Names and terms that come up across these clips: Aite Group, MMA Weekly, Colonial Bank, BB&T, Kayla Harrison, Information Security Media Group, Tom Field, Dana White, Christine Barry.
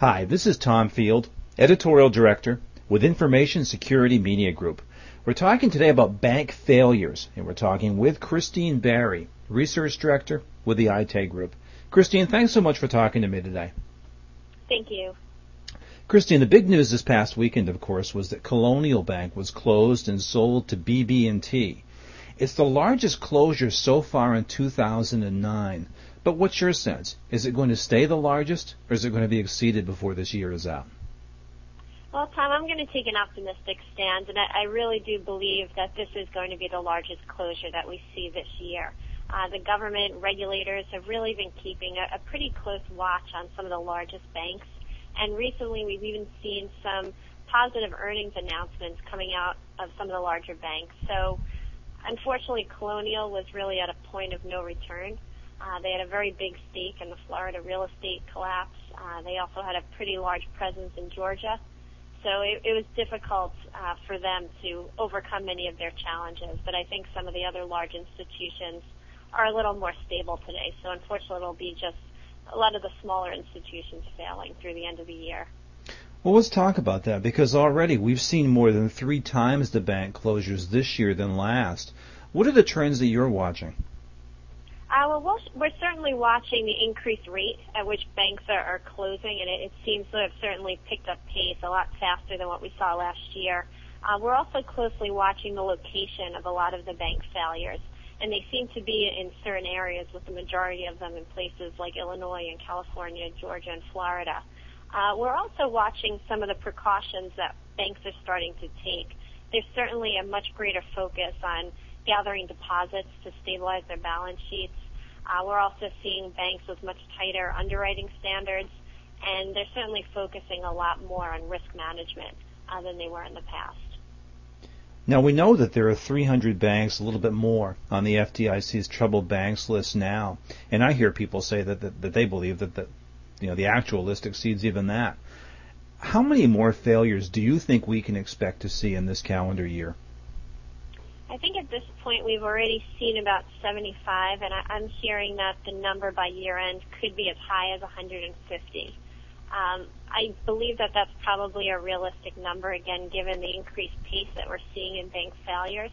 Hi, this is Tom Field, Editorial Director with Information Security Media Group. We're talking today about bank failures, and we're talking with Christine Barry, Research Director with the Aite Group. Christine, thanks so much for talking to me today. Thank you. Christine, the big news this past weekend, of course, was that Colonial Bank was closed and sold to BB&T. It's the largest closure so far in 2009. But what's your sense? Is it going to stay the largest, or is it going to be exceeded before this year is out? Well, Tom, I'm going to take an optimistic stand, and I really do believe that this is going to be the largest closure that we see this year. The government regulators have really been keeping a pretty close watch on some of the largest banks, and recently we've even seen some positive earnings announcements coming out of some of the larger banks. So, unfortunately, Colonial was really at a point of no return. They had a very big stake in the Florida real estate collapse. They also had a pretty large presence in Georgia. So it was difficult for them to overcome many of their challenges. But I think some of the other large institutions are a little more stable today. So unfortunately, it'll be just a lot of the smaller institutions failing through the end of the year. Well, let's talk about that, because already we've seen more than 3 times the bank closures this year than last. What are the trends that you're watching? Well, we're certainly watching the increased rate at which banks are closing, and it seems to have certainly picked up pace a lot faster than what we saw last year. We're also closely watching the location of a lot of the bank failures, and they seem to be in certain areas, with the majority of them in places like Illinois and California, Georgia, and Florida. We're also watching some of the precautions that banks are starting to take. There's certainly a much greater focus on gathering deposits to stabilize their balance sheets. We're also seeing banks with much tighter underwriting standards, and they're certainly focusing a lot more on risk management than they were in the past. Now, we know that there are 300 banks, a little bit more, on the FDIC's troubled banks list now, and I hear people say that they believe that the actual list exceeds even that. How many more failures do you think we can expect to see in this calendar year? I think at this point we've already seen about 75, and I'm hearing that the number by year-end could be as high as 150. I believe that that's probably a realistic number, again, given the increased pace that we're seeing in bank failures.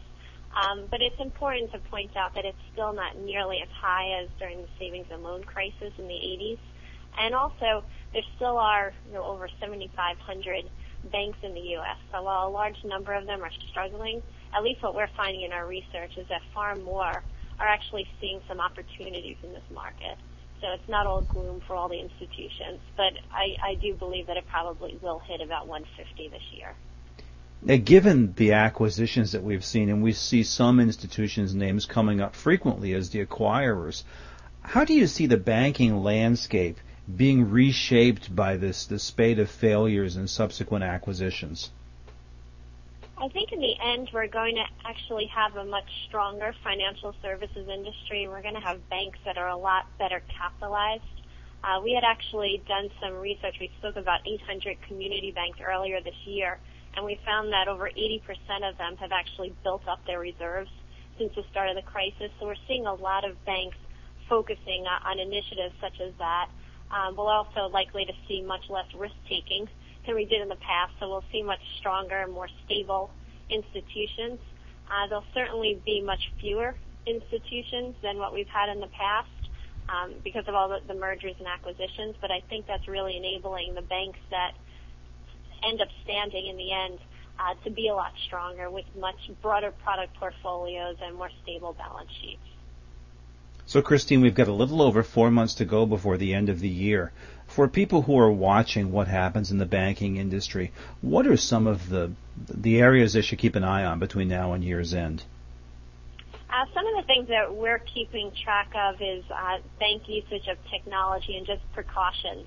But it's important to point out that it's still not nearly as high as during the savings and loan crisis in the 80s. And also, there still are over 7,500 banks in the U.S. So while a large number of them are struggling, at least what we're finding in our research is that far more are actually seeing some opportunities in this market. So it's not all gloom for all the institutions, but I do believe that it probably will hit about 150 this year. Now, given the acquisitions that we've seen, and we see some institutions' names coming up frequently as the acquirers, how do you see the banking landscape being reshaped by this spate of failures and subsequent acquisitions? I think in the end we're going to actually have a much stronger financial services industry. We're going to have banks that are a lot better capitalized. We had actually done some research. We spoke about 800 community banks earlier this year, and we found that over 80% of them have actually built up their reserves since the start of the crisis. So we're seeing a lot of banks focusing on initiatives such as that. We'll also likely to see much less risk-taking than we did in the past, so we'll see much stronger and more stable institutions. There'll certainly be much fewer institutions than what we've had in the past because of all the mergers and acquisitions, but I think that's really enabling the banks that end up standing in the end to be a lot stronger with much broader product portfolios and more stable balance sheets. So, Christine, we've got a little over 4 months to go before the end of the year. For people who are watching what happens in the banking industry, what are some of the areas they should keep an eye on between now and year's end? Some of the things that we're keeping track of is bank usage of technology and just precautions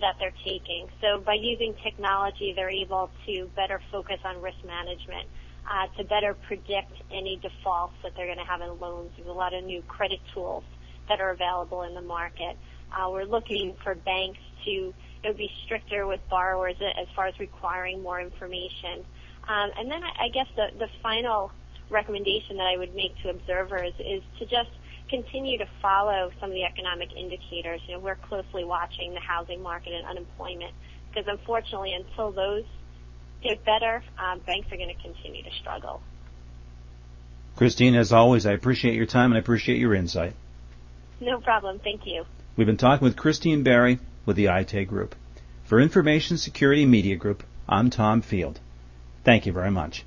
that they're taking. So by using technology, they're able to better focus on risk management, to better predict any defaults that they're going to have in loans. There's a lot of new credit tools that are available in the market. We're looking for banks to be stricter with borrowers as far as requiring more information. And then I guess the final recommendation that I would make to observers is to just continue to follow some of the economic indicators. You know, we're closely watching the housing market and unemployment because, unfortunately, until those get better, banks are going to continue to struggle. Christine, as always, I appreciate your time and I appreciate your insight. No problem. Thank you. We've been talking with Christine Barry with the Aite Group. For Information Security Media Group, I'm Tom Field. Thank you very much.